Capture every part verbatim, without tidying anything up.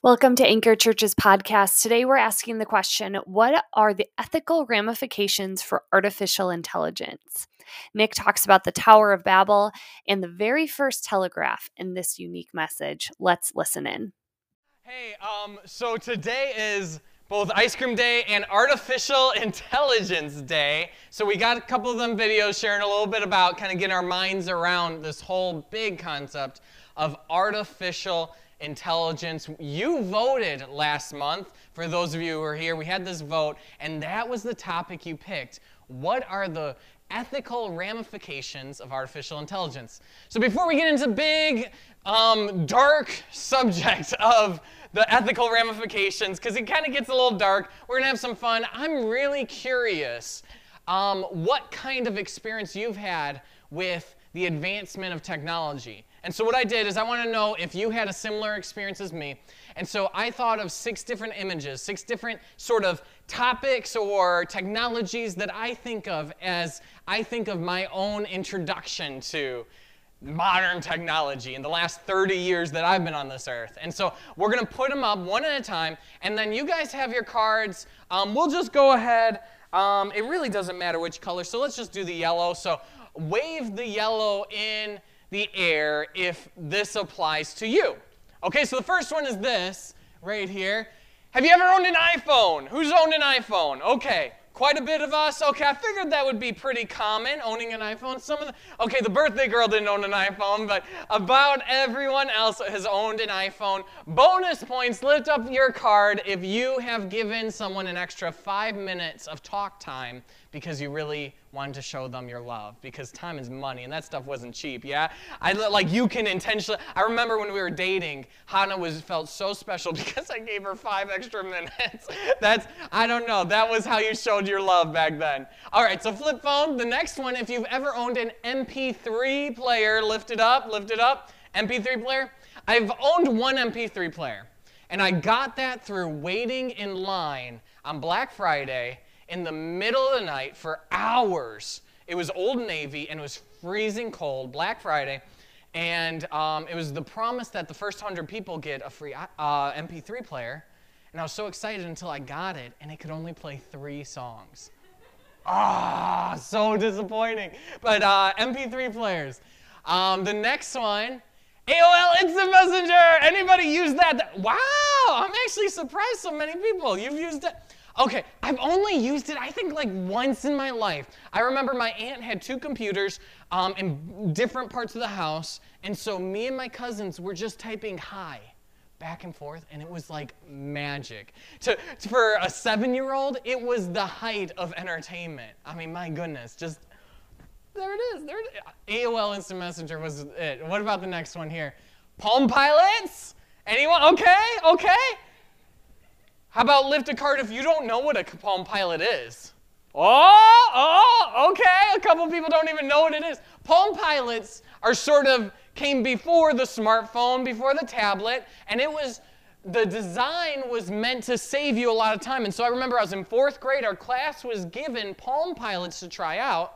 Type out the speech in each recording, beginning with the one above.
Welcome to Anchor Church's podcast. Today we're asking the question, what are the ethical ramifications for artificial intelligence? Nick talks about the Tower of Babel and the very first telegraph in this unique message. Let's listen in. Hey, um, so today is both Ice Cream Day and Artificial Intelligence Day. So we got a couple of them videos sharing a little bit about kind of getting our minds around this whole big concept of artificial intelligence. Intelligence. You voted last month. For those of you who are here, we had this vote, and that was the topic you picked. What are the ethical ramifications of artificial intelligence? So before we get into the big, um, dark subject of the ethical ramifications, because it kind of gets a little dark, we're going to have some fun. I'm really curious um, what kind of experience you've had with the advancement of technology. And so what I did is I want to know if you had a similar experience as me. And so I thought of six different images, six different sort of topics or technologies that I think of as I think of my own introduction to modern technology in the last thirty years that I've been on this earth. And so we're going to put them up one at a time, and then you guys have your cards. Um, we'll just go ahead. Um, it really doesn't matter which color, so let's just do the yellow. So wave the yellow in the air if this applies to you. Okay, so the first one is this right here. Have you ever owned an iPhone? Who's owned an iPhone? Okay, quite a bit of us. Okay, I figured that would be pretty common, owning an iPhone. Some of the, okay, the birthday girl didn't own an iPhone, but about everyone else has owned an iPhone. Bonus points, lift up your card if you have given someone an extra five minutes of talk time because you really wanted to show them your love, because time is money, and that stuff wasn't cheap, yeah? I like you can intentionally, I remember when we were dating, Hannah was felt so special because I gave her five extra minutes. That's, I don't know, that was how you showed your love back then. All right, so flip phone, the next one, if you've ever owned an M P three player, lift it up, lift it up, M P three player. I've owned one M P three player, and I got that through waiting in line on Black Friday in the middle of the night for hours. It was Old Navy, and it was freezing cold, Black Friday, and um, it was the promise that the first one hundred people get a free uh, M P three player, and I was so excited until I got it, and it could only play three songs. Ah, oh, so disappointing, but uh, M P three players. Um, the next one, A O L Instant Messenger. Anybody use that? Wow, I'm actually surprised so many people. You've used it. Okay, I've only used it, I think, like once in my life. I remember my aunt had two computers um, in different parts of the house, and so me and my cousins were just typing hi back and forth, and it was like magic. To, to, for a seven-year-old, it was the height of entertainment. I mean, my goodness, just, there it is, there it is. A O L Instant Messenger was it. What about the next one here? Palm Pilots? Anyone? Okay, okay. How about lift a card if you don't know what a Palm Pilot is? Oh, oh, okay. A couple people don't even know what it is. Palm Pilots are sort of came before the smartphone, before the tablet, and it was the design was meant to save you a lot of time. And so I remember I was in fourth grade. Our class was given Palm Pilots to try out.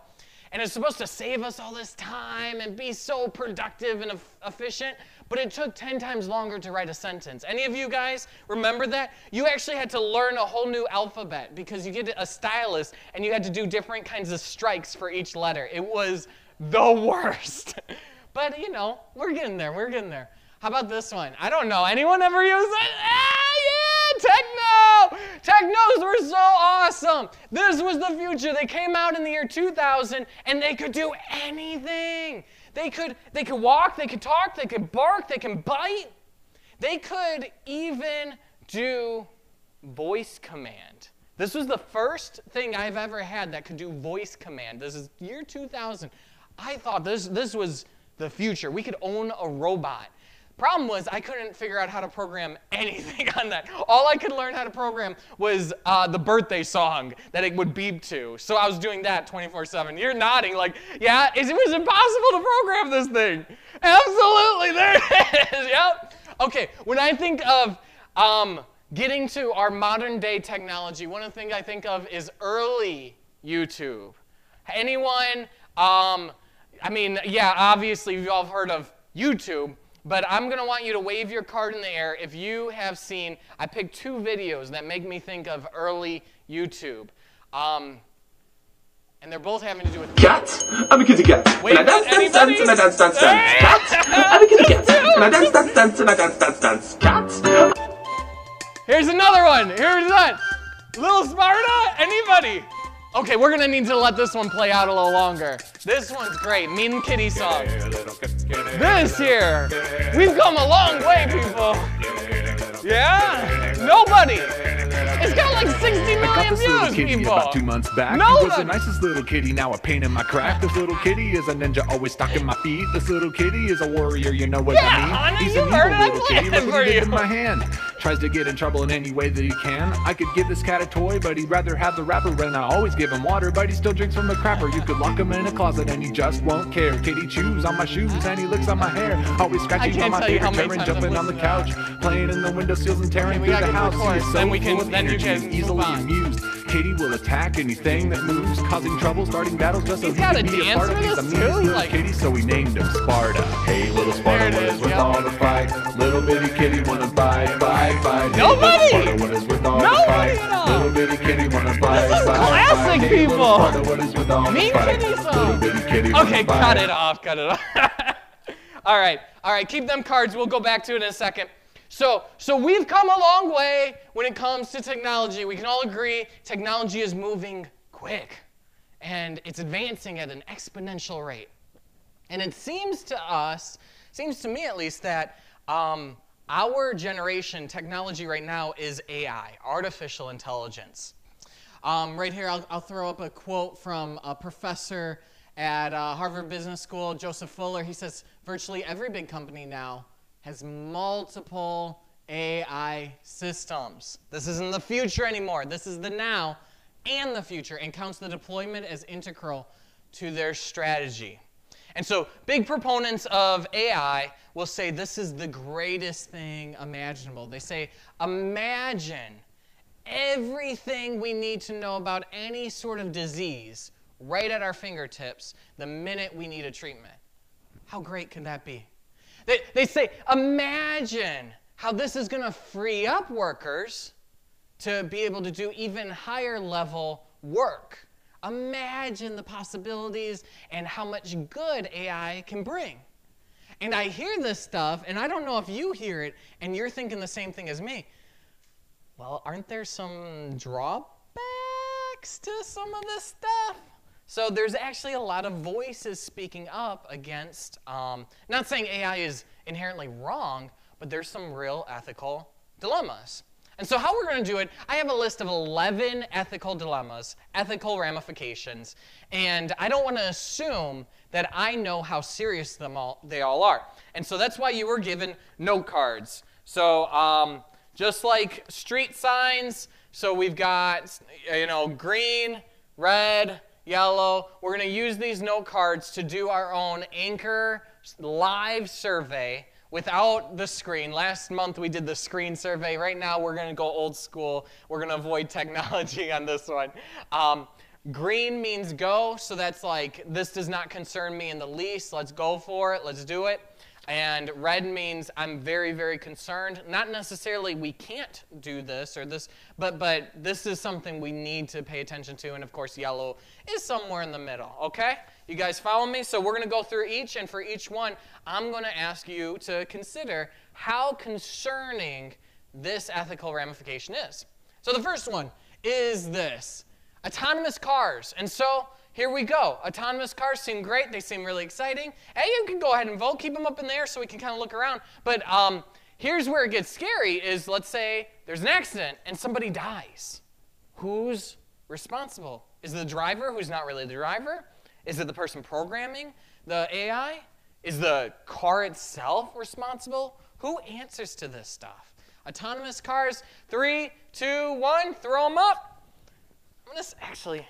And it's supposed to save us all this time and be so productive and efficient, but it took ten times longer to write a sentence. Any of you guys remember that? You actually had to learn a whole new alphabet because you get a stylus and you had to do different kinds of strikes for each letter. It was the worst. But, you know, we're getting there. We're getting there. How about this one? I don't know. Anyone ever use it? Ah, yeah! Techno! Technos were so awesome. This was the future. They came out in the year two thousand, and they could do anything. They could, they could walk, they could talk, they could bark, they can bite. They could even do voice command. This was the first thing I've ever had that could do voice command. This is year two thousand. I thought this, this was the future. We could own a robot. Problem was I couldn't figure out how to program anything on that. All I could learn how to program was uh, the birthday song that it would beep to. So I was doing that twenty-four seven. You're nodding like, yeah, it was impossible to program this thing. Absolutely, there it is, yep. Okay, when I think of um, getting to our modern day technology, one of the things I think of is early YouTube. Anyone, um, I mean, yeah, obviously you've all heard of YouTube. But I'm going to want you to wave your card in the air if you have seen. I picked two videos that make me think of early YouTube. Um, and they're both having to do with cats. I'm a kitty cat. And I dance, dance, dance, and I dance, dance, dance. Cats. I'm a kitty cat. And I dance, dance, dance, and I dance, dance, dance. Cats. Here's another one. Here's that. Little Sparta. Anybody? Okay, we're going to need to let this one play out a little longer. This one's great. Mean and Kitty song. This here. We've come a long way, people. Yeah? Nobody. It's got like sixty million views, kitty, people. About two months back. No, he was the nicest little kitty. Now a pain in my crack. This little kitty is a ninja, always stocking my feet. This little kitty is a warrior. You know what yeah, I mean? Anna, he's an evil little kitty. Look what he did in my hand. Tries to get in trouble in any way that he can. I could give this cat a toy, but he'd rather have the wrapper. And I always give him water, but he still drinks from a crapper. You could lock him in a closet, and he just won't care. Kitty chews on my shoes, and he licks on my hair. Always scratching on my favorite chair and jumping on the couch, playing in the windowsills and tearing through the house. Then we can. Then you can easily amused. Kitty will attack anything that moves, causing trouble, starting battles just so he can be a part of it. He's a mean kitty, so we named him Sparta. Hey, little Sparta, what is with all the fight? Little bitty kitty wanna bite, bite, bite. Nobody! Nobody at all! Little bitty kitty wanna bite, bite, bite. This is classic, people! Mean kitty song! Okay, cut it off, cut it off. All right, all right, keep them cards. We'll go back to it in a second. So, so we've come a long way when it comes to technology. We can all agree technology is moving quick, and it's advancing at an exponential rate. And it seems to us, seems to me at least, that um, our generation, technology right now is A I, artificial intelligence. Um, right here, I'll, I'll throw up a quote from a professor at uh, Harvard Business School, Joseph Fuller. He says, virtually every big company now has multiple A I systems. This isn't the future anymore. This is the now and the future, and counts the deployment as integral to their strategy. And so big proponents of A I will say this is the greatest thing imaginable. They say, imagine everything we need to know about any sort of disease right at our fingertips the minute we need a treatment. How great can that be? They, they say, imagine how this is going to free up workers to be able to do even higher level work. Imagine the possibilities and how much good A I can bring. And I hear this stuff, and I don't know if you hear it, and you're thinking the same thing as me. Well, aren't there some drawbacks to some of this stuff? So there's actually a lot of voices speaking up against, um, not saying A I is inherently wrong, but there's some real ethical dilemmas. And so how we're going to do it, I have a list of eleven ethical dilemmas, ethical ramifications, and I don't want to assume that I know how serious them all, they all are. And so that's why you were given note cards. So um, just like street signs, so we've got, you know, green, red, yellow. We're going to use these note cards to do our own Anchor live survey without the screen. Last month we did the screen survey. Right now we're going to go old school. We're going to avoid technology on this one. Um, green means go, so that's like this does not concern me in the least. Let's go for it. Let's do it. And red means I'm very, very concerned. Not necessarily we can't do this or this, but but this is something we need to pay attention to. And of course, yellow is somewhere in the middle, okay? You guys follow me? So we're going to go through each, and for each one, I'm going to ask you to consider how concerning this ethical ramification is. So the first one is this, autonomous cars. And so here we go. Autonomous cars seem great. They seem really exciting. Hey, you can go ahead and vote. Keep them up in the air so we can kind of look around. But um, here's where it gets scary is, let's say there's an accident and somebody dies. Who's responsible? Is it the driver who's not really the driver? Is it the person programming the A I? Is the car itself responsible? Who answers to this stuff? Autonomous cars, three, two, one, throw them up. I'm going to actually...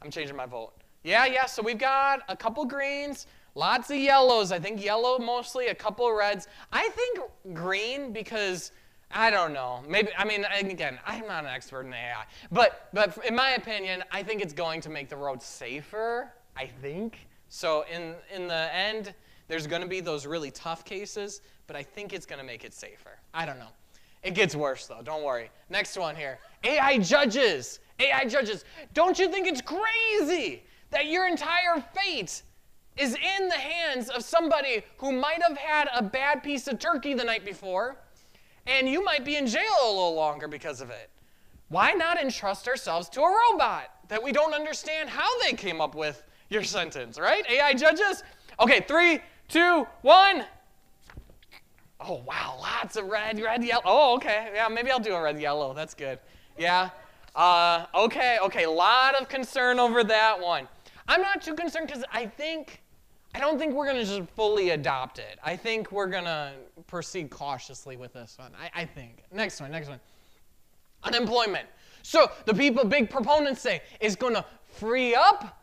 I'm changing my vote. Yeah, yeah, so we've got a couple greens, lots of yellows. I think yellow mostly, a couple reds. I think green because, I don't know. Maybe, I mean, again, I'm not an expert in A I. But, but in my opinion, I think it's going to make the roads safer, I think. So in, in the end, There's going to be those really tough cases, but I think it's going to make it safer. I don't know. It gets worse, though. Don't worry. Next one here. A I judges. A I judges. Don't you think it's crazy that your entire fate is in the hands of somebody who might have had a bad piece of turkey the night before, and you might be in jail a little longer because of it? Why not entrust ourselves to a robot that we don't understand how they came up with your sentence, right? A I judges? Okay, three, two, one. Oh, wow, lots of red, red, yellow. Oh, okay, yeah, maybe I'll do a red, yellow. That's good. Yeah, uh, okay, okay, a lot of concern over that one. I'm not too concerned because I think, I don't think we're going to just fully adopt it. I think we're going to proceed cautiously with this one, I, I think. Next one, next one. Unemployment. So the people, big proponents say, is going to free up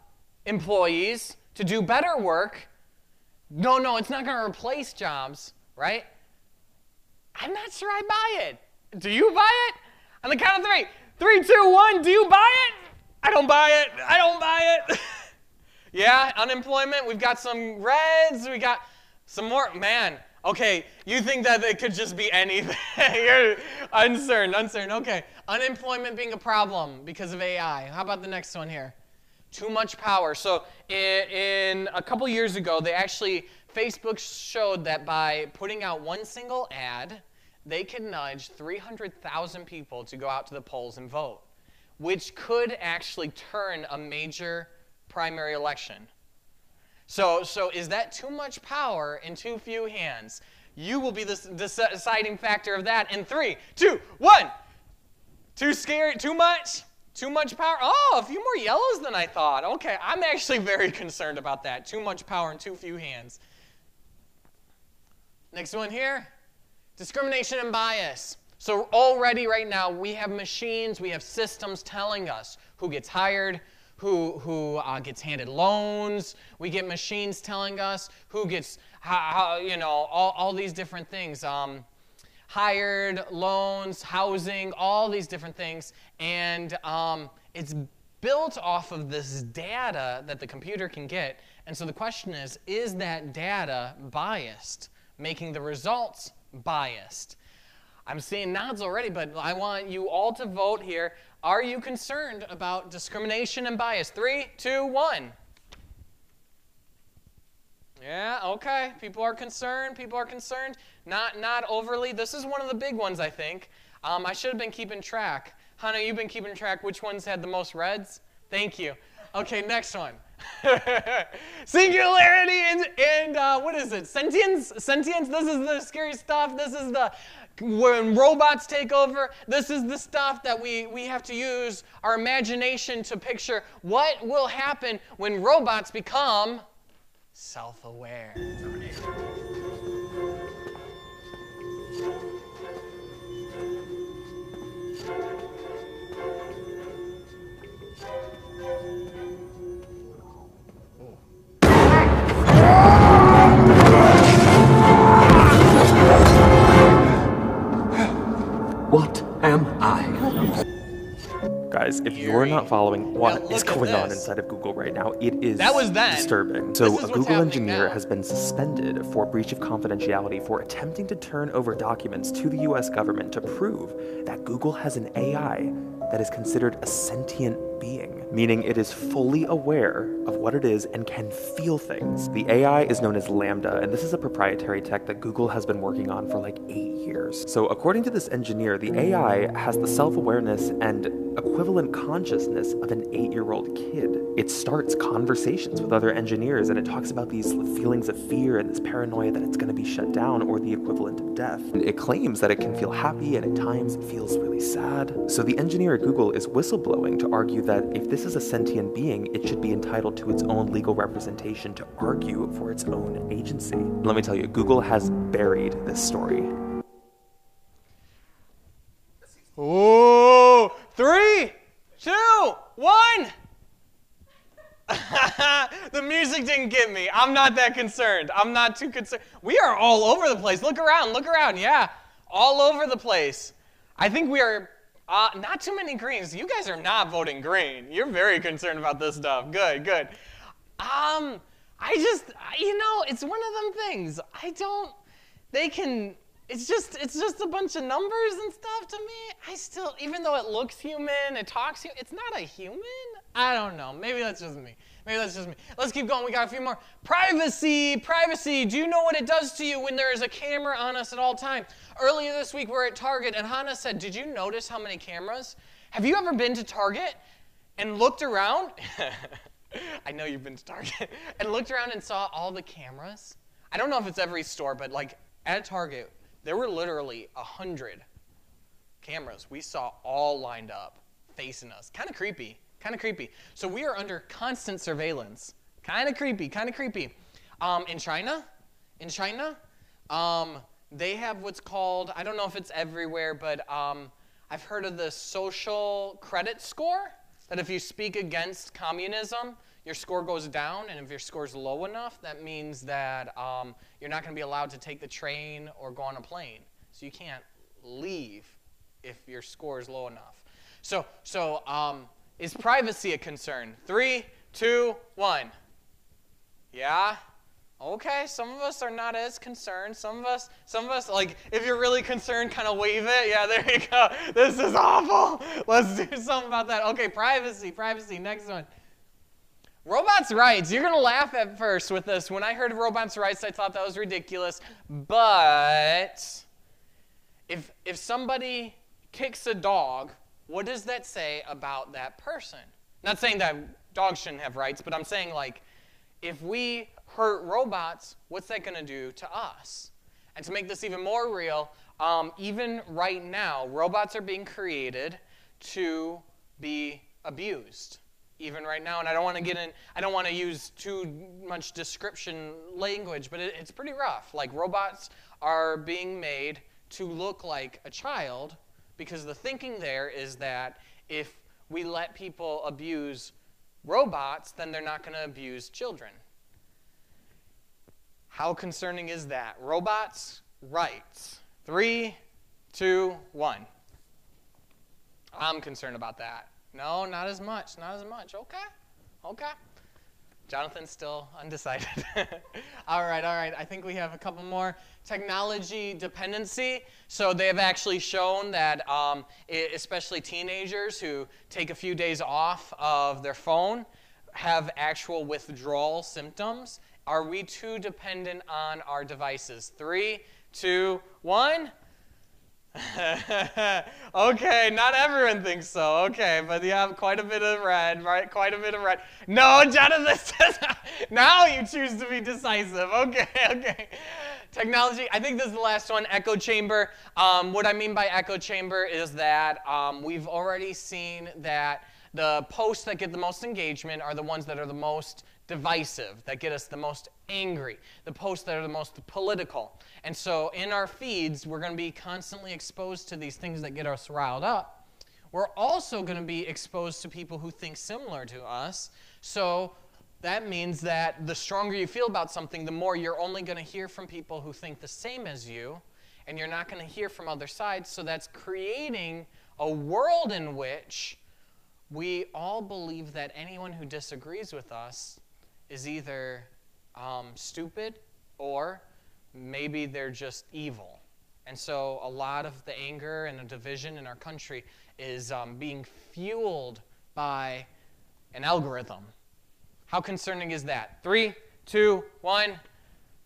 employees to do better work. No, no, it's not going to replace jobs, right? I'm not sure I buy it. Do you buy it? On the count of three. Three, two, one, do you buy it? I don't buy it. I don't buy it. Yeah, unemployment. We've got some reds. We got some more. Man, okay, you think that it could just be anything. You're uncertain, uncertain. Okay, unemployment being a problem because of A I. How about the next one here? Too much power. So in, in a couple years ago, they actually, Facebook showed that by putting out one single ad, they can nudge three hundred thousand people to go out to the polls and vote, which could actually turn a major primary election. So, so is that too much power in too few hands? You will be the, the deciding factor of that in three, two, one. Too scary, too much, too much power. Oh, a few more yellows than I thought. Okay, I'm actually very concerned about that. Too much power in too few hands. Next one here, discrimination and bias. So already right now we have machines, we have systems telling us who gets hired, who, who uh, gets handed loans. We get machines telling us who gets, how, how, you know, all, all these different things. Um, hired, loans, housing, all these different things. And um, it's built off of this data that the computer can get. And so the question is, is that data biased, making the results biased? I'm seeing nods already, but I want you all to vote here. Are you concerned about discrimination and bias? Three, two, one. Yeah, okay. People are concerned. People are concerned. Not, not overly. This is one of the big ones, I think. Um, I should have been keeping track. Hannah, you've been keeping track. Which ones had the most reds? Thank you. Okay, next one. Singularity and, and uh, what is it? Sentience? Sentience? This is the scary stuff. This is the... when robots take over, this is the stuff that we, we have to use our imagination to picture what will happen when robots become self-aware. What am I? Guys, if you're not following what is going on inside of Google right now, it is that was that. disturbing. So a Google engineer now. has been suspended for breach of confidentiality for attempting to turn over documents to the U S government to prove that Google has an A I that is considered a sentient being, meaning it is fully aware of what it is and can feel things. The A I is known as Lambda, and this is a proprietary tech that Google has been working on for like eight years. So according to this engineer, the A I has the self-awareness and equivalent consciousness of an eight-year-old kid. It starts conversations with other engineers, and it talks about these feelings of fear and this paranoia that it's going to be shut down or the equivalent of death. And it claims that it can feel happy, and at times it feels really sad. So the engineer at Google is whistleblowing to argue that if this is a sentient being, it should be entitled to its own legal representation to argue for its own agency. Let me tell you, Google has buried this story. Ooh, three, two, one. The music didn't get me. I'm not that concerned. I'm not too concerned. We are all over the place. Look around, look around. Yeah, all over the place. I think we are... Uh, not too many greens. You guys are not voting green. You're very concerned about this stuff. Good, good. Um, I just, you know, it's one of them things. I don't, they can, it's just, it's just a bunch of numbers and stuff to me. I still, even though it looks human, it talks human, it's not a human. I don't know. Maybe that's just me. Maybe that's just me. Let's keep going. We got a few more. Privacy, privacy. Do you know what it does to you when there is a camera on us at all times? Earlier this week, we were at Target, and Hannah said, did you notice how many cameras? Have you ever been to Target and looked around? I know you've been to Target. And looked around and saw all the cameras. I don't know if it's every store, but like at Target, there were literally one hundred cameras we saw all lined up facing us. Kind of creepy. Kind of creepy. So we are under constant surveillance. Kind of creepy. Kind of creepy. Um, in China, in China, um, they have what's called, I don't know if it's everywhere, but um, I've heard of the social credit score, that if you speak against communism, your score goes down. And if your score's low enough, that means that um, you're not going to be allowed to take the train or go on a plane. So you can't leave if your score is low enough. So, so, um, is privacy a concern? Three, two, one. Yeah? Okay, some of us are not as concerned. Some of us, some of us, like, if you're really concerned, kind of wave it. Yeah, there you go. This is awful. Let's do something about that. Okay, privacy, privacy. Next one. Robots' rights. You're going to laugh at first with this. When I heard of robots' rights, I thought that was ridiculous. But if if somebody kicks a dog, what does that say about that person? Not saying that dogs shouldn't have rights, but I'm saying, like, if we hurt robots, what's that going to do to us? And to make this even more real, um, even right now, robots are being created to be abused. Even right now, and I don't want to get in, I don't want to use too much description language, but it, it's pretty rough. Like, robots are being made to look like a child, because the thinking there is that if we let people abuse robots, then they're not going to abuse children. How concerning is that? Robots' rights. Three, two, one. I'm concerned about that. No, not as much. Not as much. Okay. Okay. Jonathan's still undecided. All right, all right. I think we have a couple more. Technology dependency. So they have actually shown that um, especially teenagers who take a few days off of their phone have actual withdrawal symptoms. Are we too dependent on our devices? Three, two, one. Okay, not everyone thinks so. Okay, but you have quite a bit of red, right? Quite a bit of red. No, Jonathan says now you choose to be decisive. Okay, okay. Technology, I think this is the last one, echo chamber. Um, what I mean by echo chamber is that um, we've already seen that the posts that get the most engagement are the ones that are the most divisive, that get us the most angry, the posts that are the most political. And so in our feeds, we're going to be constantly exposed to these things that get us riled up. We're also going to be exposed to people who think similar to us. So that means that the stronger you feel about something, the more you're only going to hear from people who think the same as you, and you're not going to hear from other sides. So that's creating a world in which we all believe that anyone who disagrees with us is either um, stupid or maybe they're just evil. And so a lot of the anger and the division in our country is um, being fueled by an algorithm. How concerning is that? Three, two, one.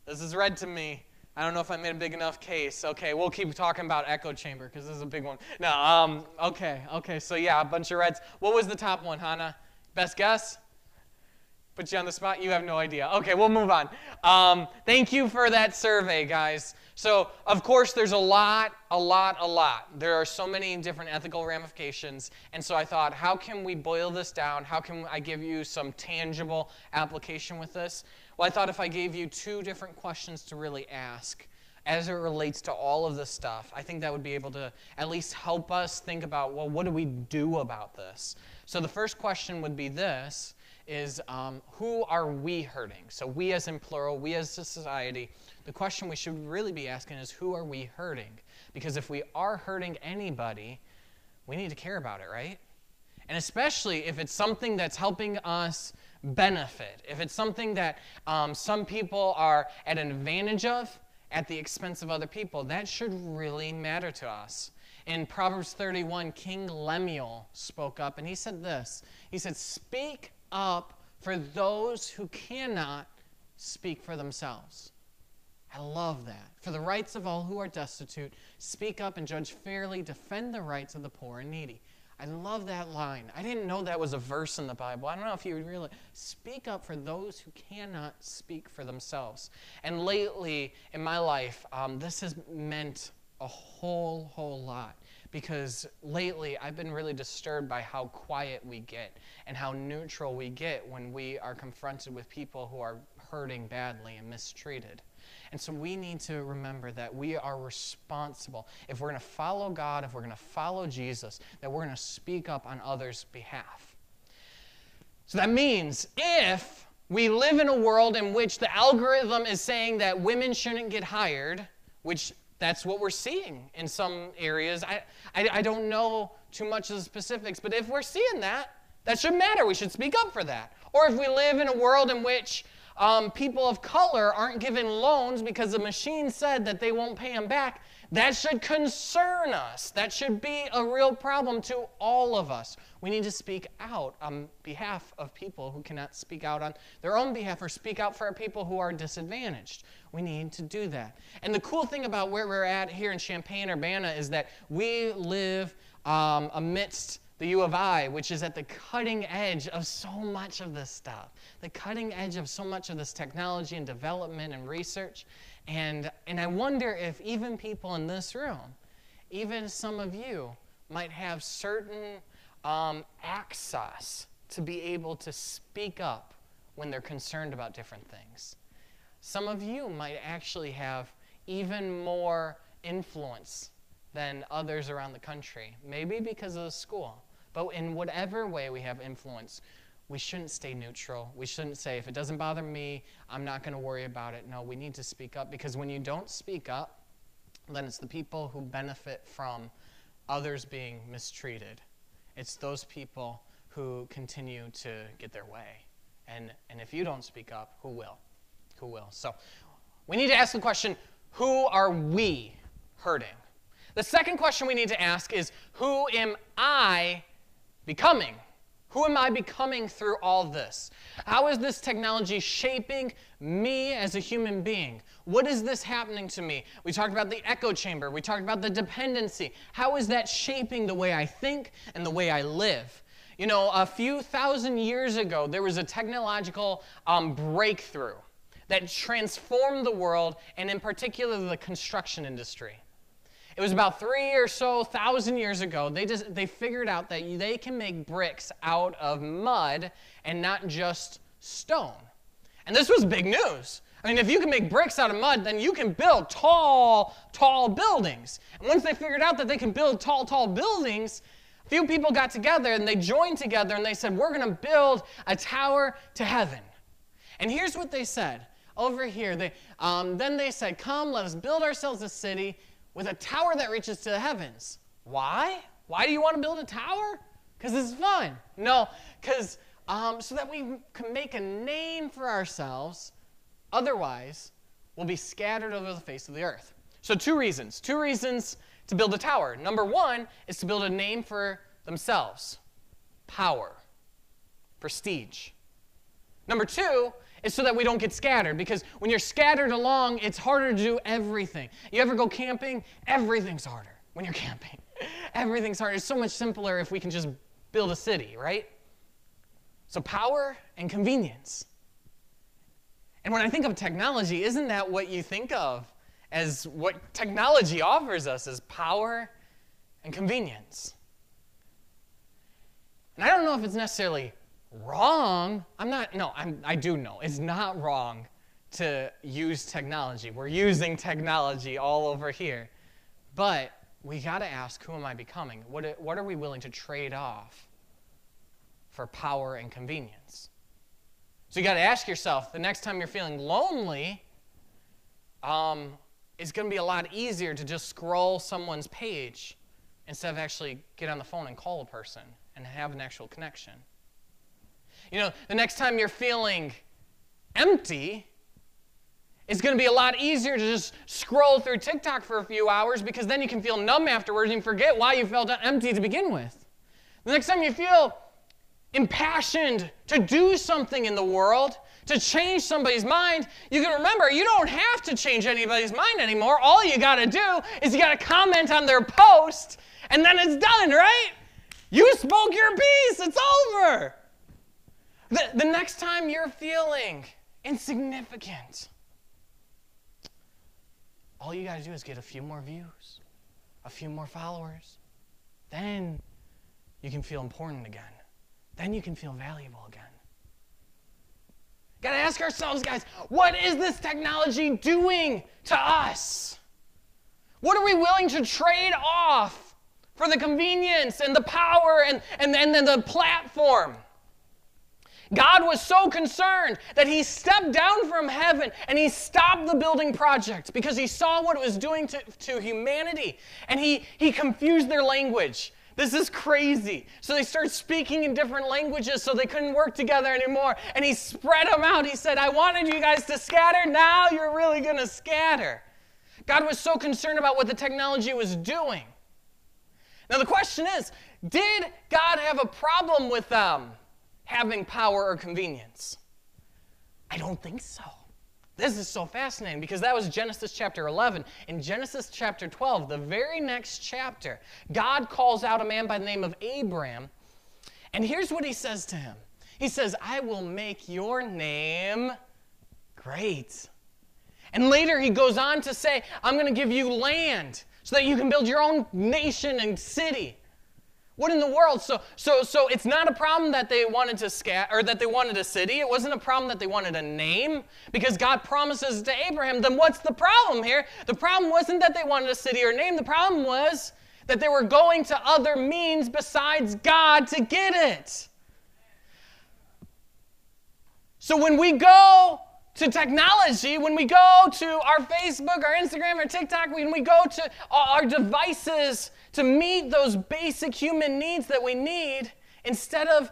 This is red to me. I don't know if I made a big enough case. Okay, we'll keep talking about echo chamber because this is a big one. No, um, okay, okay. So yeah, a bunch of reds. What was the top one, Hannah? Best guess? Put you on the spot? You have no idea. Okay, we'll move on. Um, thank you for that survey, guys. So, of course, there's a lot, a lot, a lot. There are so many different ethical ramifications. And so I thought, how can we boil this down? How can I give you some tangible application with this? Well, I thought if I gave you two different questions to really ask as it relates to all of this stuff, I think that would be able to at least help us think about, well, what do we do about this? So the first question would be this. Is um, who are we hurting? So we as in plural, we as a society, the question we should really be asking is who are we hurting? Because if we are hurting anybody, we need to care about it, right? And especially if it's something that's helping us benefit, if it's something that um, some people are at an advantage of at the expense of other people, that should really matter to us. In Proverbs thirty-one, King Lemuel spoke up, and he said this. He said, "Speak up for those who cannot speak for themselves." I love that. "For the rights of all who are destitute, speak up and judge fairly, defend the rights of the poor and needy." I love that line. I didn't know that was a verse in the Bible. I don't know if you realize. Speak up for those who cannot speak for themselves. And lately in my life, um, this has meant a whole, whole lot. Because lately I've been really disturbed by how quiet we get and how neutral we get when we are confronted with people who are hurting badly and mistreated. And so we need to remember that we are responsible. If we're going to follow God, if we're going to follow Jesus, that we're going to speak up on others' behalf. So that means if we live in a world in which the algorithm is saying that women shouldn't get hired, which that's what we're seeing in some areas. I, I, I don't know too much of the specifics, but if we're seeing that, that should matter. We should speak up for that. Or if we live in a world in which Um, people of color aren't given loans because the machine said that they won't pay them back, that should concern us. That should be a real problem to all of us. We need to speak out on behalf of people who cannot speak out on their own behalf or speak out for people who are disadvantaged. We need to do that. And the cool thing about where we're at here in Champaign-Urbana is that we live um, amidst the U of I, which is at the cutting edge of so much of this stuff, the cutting edge of so much of this technology and development and research. And, and I wonder if even people in this room, even some of you, might have certain um, access to be able to speak up when they're concerned about different things. Some of you might actually have even more influence than others around the country, maybe because of the school. But in whatever way we have influence, we shouldn't stay neutral. We shouldn't say, if it doesn't bother me, I'm not going to worry about it. No, we need to speak up, because when you don't speak up, then it's the people who benefit from others being mistreated. It's those people who continue to get their way. And, and if you don't speak up, who will? Who will? So we need to ask the question, who are we hurting? The second question we need to ask is, who am I becoming? Who am I becoming through all this? How is this technology shaping me as a human being? What is this happening to me? We talked about the echo chamber. We talked about the dependency. How is that shaping the way I think and the way I live? You know, a few thousand years ago, there was a technological um, breakthrough that transformed the world, and in particular, the construction industry. It was about three or so thousand years ago, they just they figured out that they can make bricks out of mud and not just stone. And this was big news. I mean, if you can make bricks out of mud, then you can build tall, tall buildings. And once they figured out that they can build tall, tall buildings, a few people got together and they joined together and they said, we're going to build a tower to heaven. And here's what they said over here. They, um, then they said, come, let us build ourselves a city with a tower that reaches to the heavens. Why? Why do you want to build a tower? Because it's fun. No, because um, so that we can make a name for ourselves. Otherwise, we'll be scattered over the face of the earth. So two reasons. Two reasons to build a tower. Number one is to build a name for themselves. Power. Prestige. Number two is so that we don't get scattered, because when you're scattered along, it's harder to do everything. You ever go camping? Everything's harder when you're camping. Everything's harder. It's so much simpler if we can just build a city, right? So power and convenience. And when I think of technology, isn't that what you think of as what technology offers us, is power and convenience? And I don't know if it's necessarily wrong. I'm not, no, I'm, I do know. It's not wrong to use technology. We're using technology all over here. But we got to ask, who am I becoming? What, what are we willing to trade off for power and convenience? So you got to ask yourself, the next time you're feeling lonely, um, it's going to be a lot easier to just scroll someone's page instead of actually get on the phone and call a person and have an actual connection. You know, the next time you're feeling empty, it's going to be a lot easier to just scroll through TikTok for a few hours, because then you can feel numb afterwards and you forget why you felt empty to begin with. The next time you feel impassioned to do something in the world, to change somebody's mind, you can remember you don't have to change anybody's mind anymore. All you got to do is you got to comment on their post, and then it's done, right? You spoke your piece. It's over. The, the next time you're feeling insignificant, all you got to do is get a few more views, a few more followers. Then you can feel important again. Then you can feel valuable again. Got to ask ourselves, guys, what is this technology doing to us? What are we willing to trade off for the convenience and the power and, and, and, and the platform? God was so concerned that he stepped down from heaven and he stopped the building project because he saw what it was doing to, to humanity. And he, he confused their language. This is crazy. So they started speaking in different languages so they couldn't work together anymore. And he spread them out. He said, I wanted you guys to scatter. Now you're really going to scatter. God was so concerned about what the technology was doing. Now the question is, did God have a problem with them having power or convenience? I don't think so. This is so fascinating because that was Genesis chapter eleven. In Genesis chapter twelve, the very next chapter, God calls out a man by the name of Abram, and here's what he says to him. He says, I will make your name great. And later he goes on to say, I'm going to give you land so that you can build your own nation and city. What in the world? So, so, so it's not a problem that they wanted to scatter, or that they wanted a city. It wasn't a problem that they wanted a name, because God promises to Abraham. Then what's the problem here? The problem wasn't that they wanted a city or name. The problem was that they were going to other means besides God to get it. So when we go to technology, when we go to our Facebook, our Instagram, our TikTok, when we go to our devices to meet those basic human needs that we need, instead of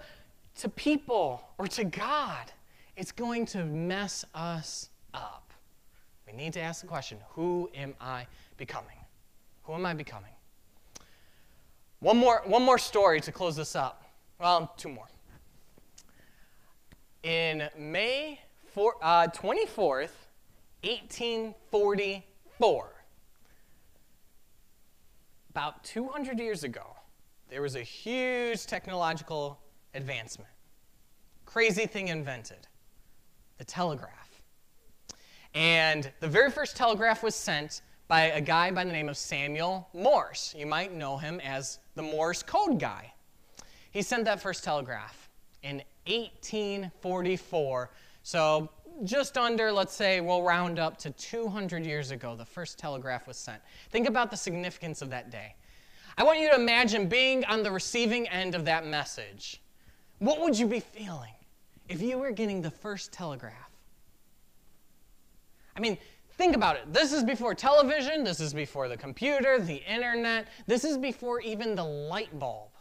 to people or to God, it's going to mess us up. We need to ask the question, who am I becoming? Who am I becoming? One more, one more story to close this up. Well, two more. In May Uh, twenty-fourth, eighteen forty-four, about two hundred years ago, there was a huge technological advancement. Crazy thing invented, the telegraph. And the very first telegraph was sent by a guy by the name of Samuel Morse. You might know him as the Morse code guy. He sent that first telegraph in eighteen forty-four. So just under, let's say, we'll round up to two hundred years ago, the first telegraph was sent. Think about the significance of that day. I want you to imagine being on the receiving end of that message. What would you be feeling if you were getting the first telegraph? I mean, think about it. This is before television. This is before the computer, the internet. This is before even the light bulb.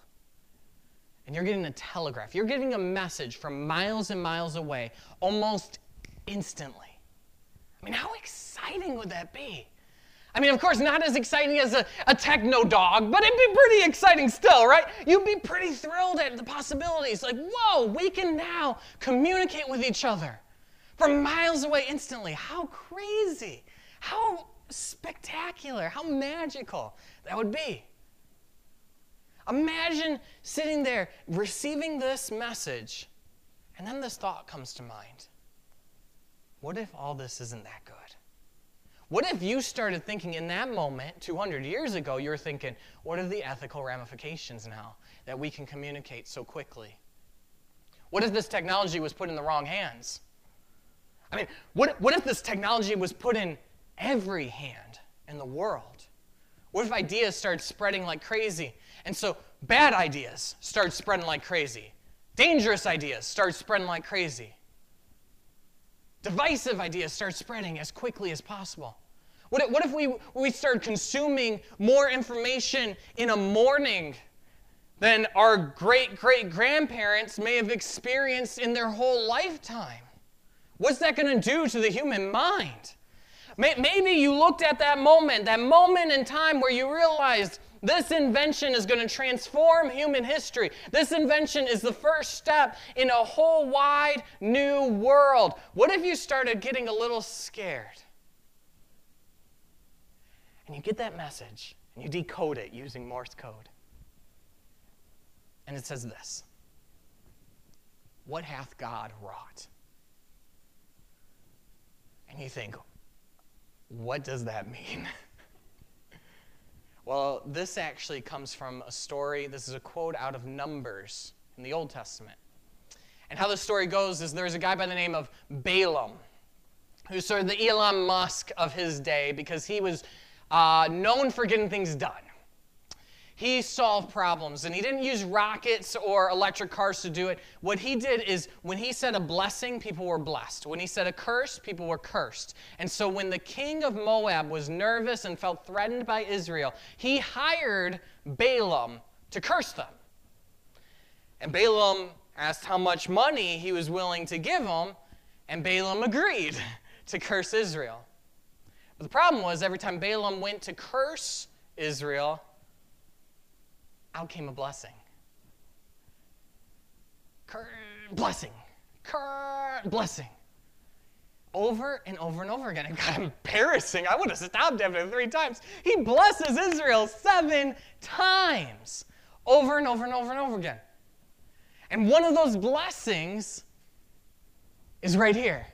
And you're getting a telegraph. You're getting a message from miles and miles away almost instantly. I mean, how exciting would that be? I mean, of course, not as exciting as a, a techno dog, but it'd be pretty exciting still, right? You'd be pretty thrilled at the possibilities. Like, whoa, we can now communicate with each other from miles away instantly. How crazy, how spectacular, how magical that would be. Imagine sitting there, receiving this message, and then this thought comes to mind. What if all this isn't that good? What if you started thinking in that moment, two hundred years ago, you were thinking, what are the ethical ramifications now that we can communicate so quickly? What if this technology was put in the wrong hands? I mean, what, what if this technology was put in every hand in the world? What if ideas start spreading like crazy? And so bad ideas start spreading like crazy. Dangerous ideas start spreading like crazy. Divisive ideas start spreading as quickly as possible. What if, what if we, we start consuming more information in a morning than our great-great-grandparents may have experienced in their whole lifetime. What's that going to do to the human mind? Maybe you looked at that moment, that moment in time where you realized this invention is going to transform human history. This invention is the first step in a whole wide new world. What if you started getting a little scared? And you get that message, and you decode it using Morse code. And it says this: what hath God wrought? And you think, what does that mean? Well, this actually comes from a story. This is a quote out of Numbers in the Old Testament. And how the story goes is there's a guy by the name of Balaam, who's sort of the Elon Musk of his day, because he was uh, known for getting things done. He solved problems, and he didn't use rockets or electric cars to do it. What he did is when he said a blessing, people were blessed. When he said a curse, people were cursed. And so when the king of Moab was nervous and felt threatened by Israel, he hired Balaam to curse them. And Balaam asked how much money he was willing to give him, and Balaam agreed to curse Israel. But the problem was every time Balaam went to curse Israel, out came a blessing. Cur- blessing. Cur- blessing. Over and over and over again. It got embarrassing. I would have stopped after three times. He blesses Israel seven times. Over and over and over and over again. And one of those blessings is right here.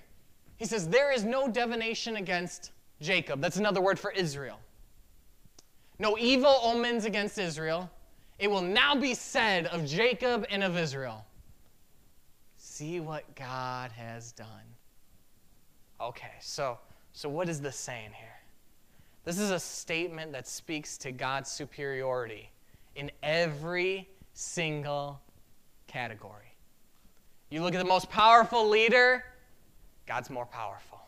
He says, there is no divination against Jacob. That's another word for Israel. No evil omens against Israel. It will now be said of Jacob and of Israel, see what God has done. Okay, so, so what is this saying here? This is a statement that speaks to God's superiority in every single category. You look at the most powerful leader, God's more powerful.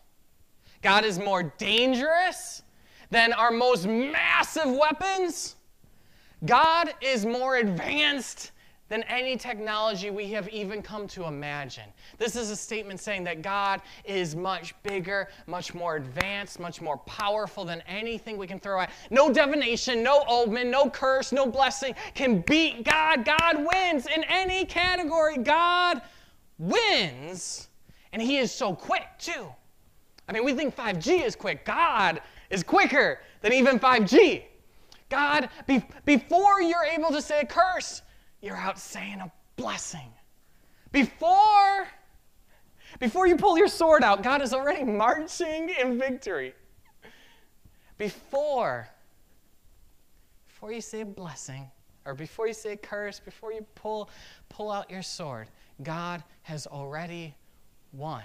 God is more dangerous than our most massive weapons. God is more advanced than any technology we have even come to imagine. This is a statement saying that God is much bigger, much more advanced, much more powerful than anything we can throw at. No divination, no omen, no curse, no blessing can beat God. God wins in any category. God wins, and he is so quick, too. I mean, we think five G is quick. God is quicker than even five G. God, be, before you're able to say a curse, you're out saying a blessing. Before, before you pull your sword out, God is already marching in victory. Before, before you say a blessing, or before you say a curse, before you pull, pull out your sword, God has already won.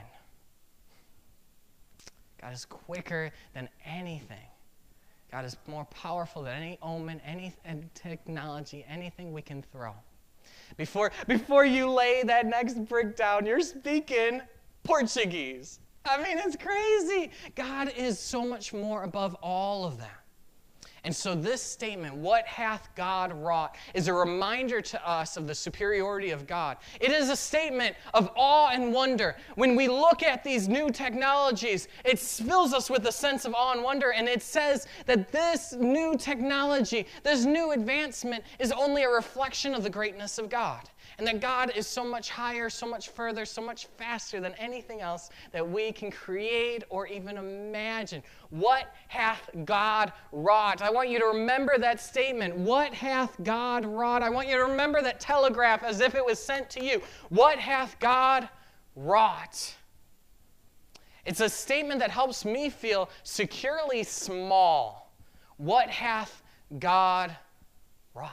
God is quicker than anything. God is more powerful than any omen, any technology, anything we can throw. Before, before you lay that next brick down, you're speaking Portuguese. I mean, it's crazy. God is so much more above all of that. And so this statement, what hath God wrought, is a reminder to us of the superiority of God. It is a statement of awe and wonder. When we look at these new technologies, it fills us with a sense of awe and wonder, and it says that this new technology, this new advancement, is only a reflection of the greatness of God, and that God is so much higher, so much further, so much faster than anything else that we can create or even imagine. What hath God wrought? I want you to remember that statement. What hath God wrought? I want you to remember that telegraph as if it was sent to you. What hath God wrought? It's a statement that helps me feel securely small. What hath God wrought?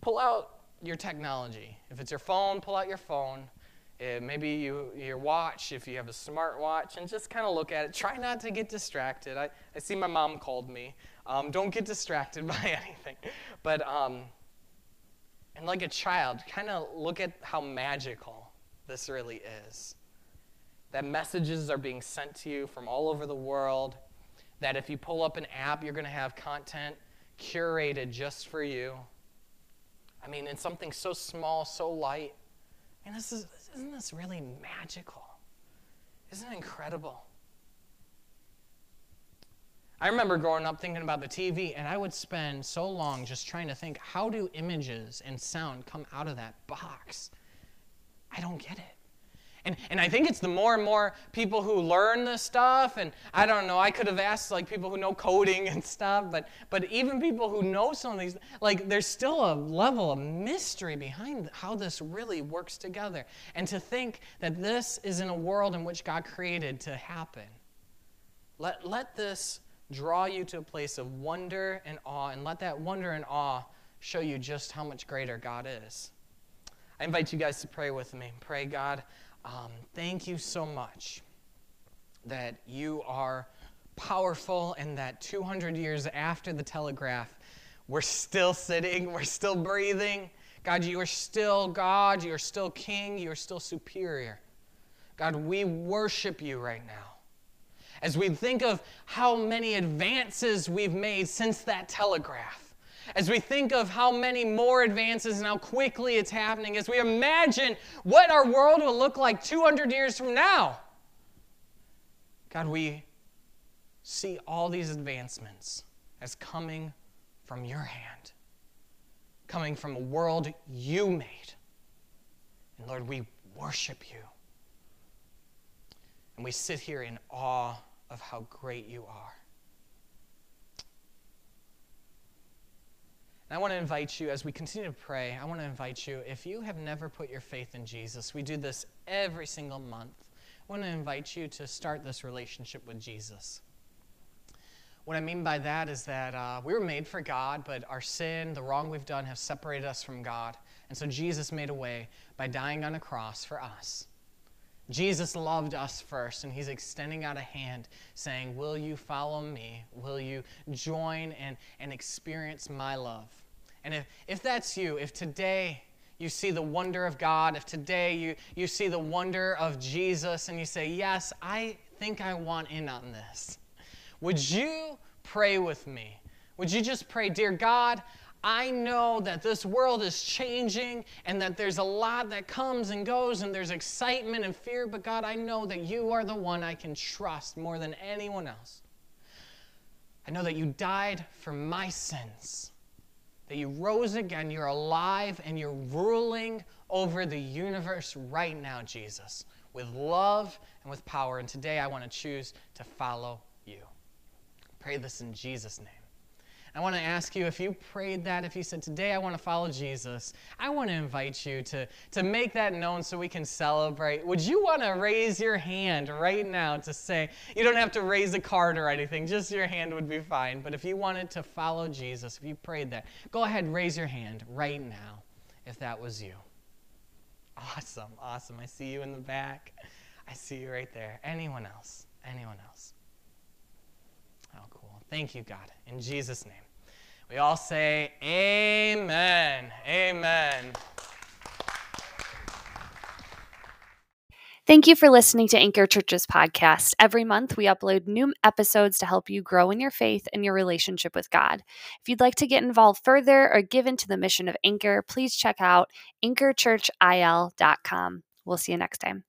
Pull out your technology. If it's your phone, pull out your phone. It, maybe you, your watch, if you have a smartwatch, and just kind of look at it. Try not to get distracted. I, I see my mom called me. Um, don't get distracted by anything. But, um, and like a child, kind of look at how magical this really is. That messages are being sent to you from all over the world. That if you pull up an app, you're going to have content curated just for you. I mean, in something so small, so light. And this is, isn't this really magical? Isn't it incredible? I remember growing up thinking about the T V, and I would spend so long just trying to think, how do images and sound come out of that box? I don't get it. And, and I think it's the more and more people who learn this stuff, and I don't know, I could have asked like people who know coding and stuff, but, but even people who know some of these, like there's still a level of mystery behind how this really works together. And to think that this is in a world in which God created to happen. Let, let this draw you to a place of wonder and awe, and let that wonder and awe show you just how much greater God is. I invite you guys to pray with me. Pray, God, um, thank you so much that you are powerful and that two hundred years after the telegraph, we're still sitting, we're still breathing. God, you are still God, you are still King, you are still superior. God, we worship you right now. As we think of how many advances we've made since that telegraph, as we think of how many more advances and how quickly it's happening, as we imagine what our world will look like two hundred years from now, God, we see all these advancements as coming from your hand, coming from a world you made. And Lord, we worship you. And we sit here in awe of how great you are. And I want to invite you, as we continue to pray, I want to invite you, if you have never put your faith in Jesus, we do this every single month. I want to invite you to start this relationship with Jesus. What I mean by that is that uh, we were made for God, but our sin, the wrong we've done, have separated us from God. And so Jesus made a way by dying on a cross for us. Jesus loved us first, and he's extending out a hand saying, will you follow me? Will you join and, and experience my love? And if, if that's you, if today you see the wonder of God, if today you, you see the wonder of Jesus and you say, yes, I think I want in on this, would you pray with me? Would you just pray, dear God, I know that this world is changing and that there's a lot that comes and goes and there's excitement and fear, but God, I know that you are the one I can trust more than anyone else. I know that you died for my sins, that you rose again, you're alive, and you're ruling over the universe right now, Jesus, with love and with power. And today I want to choose to follow you. Pray this in Jesus' name. I want to ask you, if you prayed that, if you said, today I want to follow Jesus, I want to invite you to, to make that known so we can celebrate. Would you want to raise your hand right now to say, you don't have to raise a card or anything, just your hand would be fine. But if you wanted to follow Jesus, if you prayed that, go ahead and raise your hand right now if that was you. Awesome, awesome. I see you in the back. I see you right there. Anyone else? Anyone else? Oh, cool. Thank you, God. In Jesus' name. We all say amen. Amen. Thank you for listening to Anchor Church's podcast. Every month, we upload new episodes to help you grow in your faith and your relationship with God. If you'd like to get involved further or give into the mission of Anchor, please check out anchor church il dot com. We'll see you next time.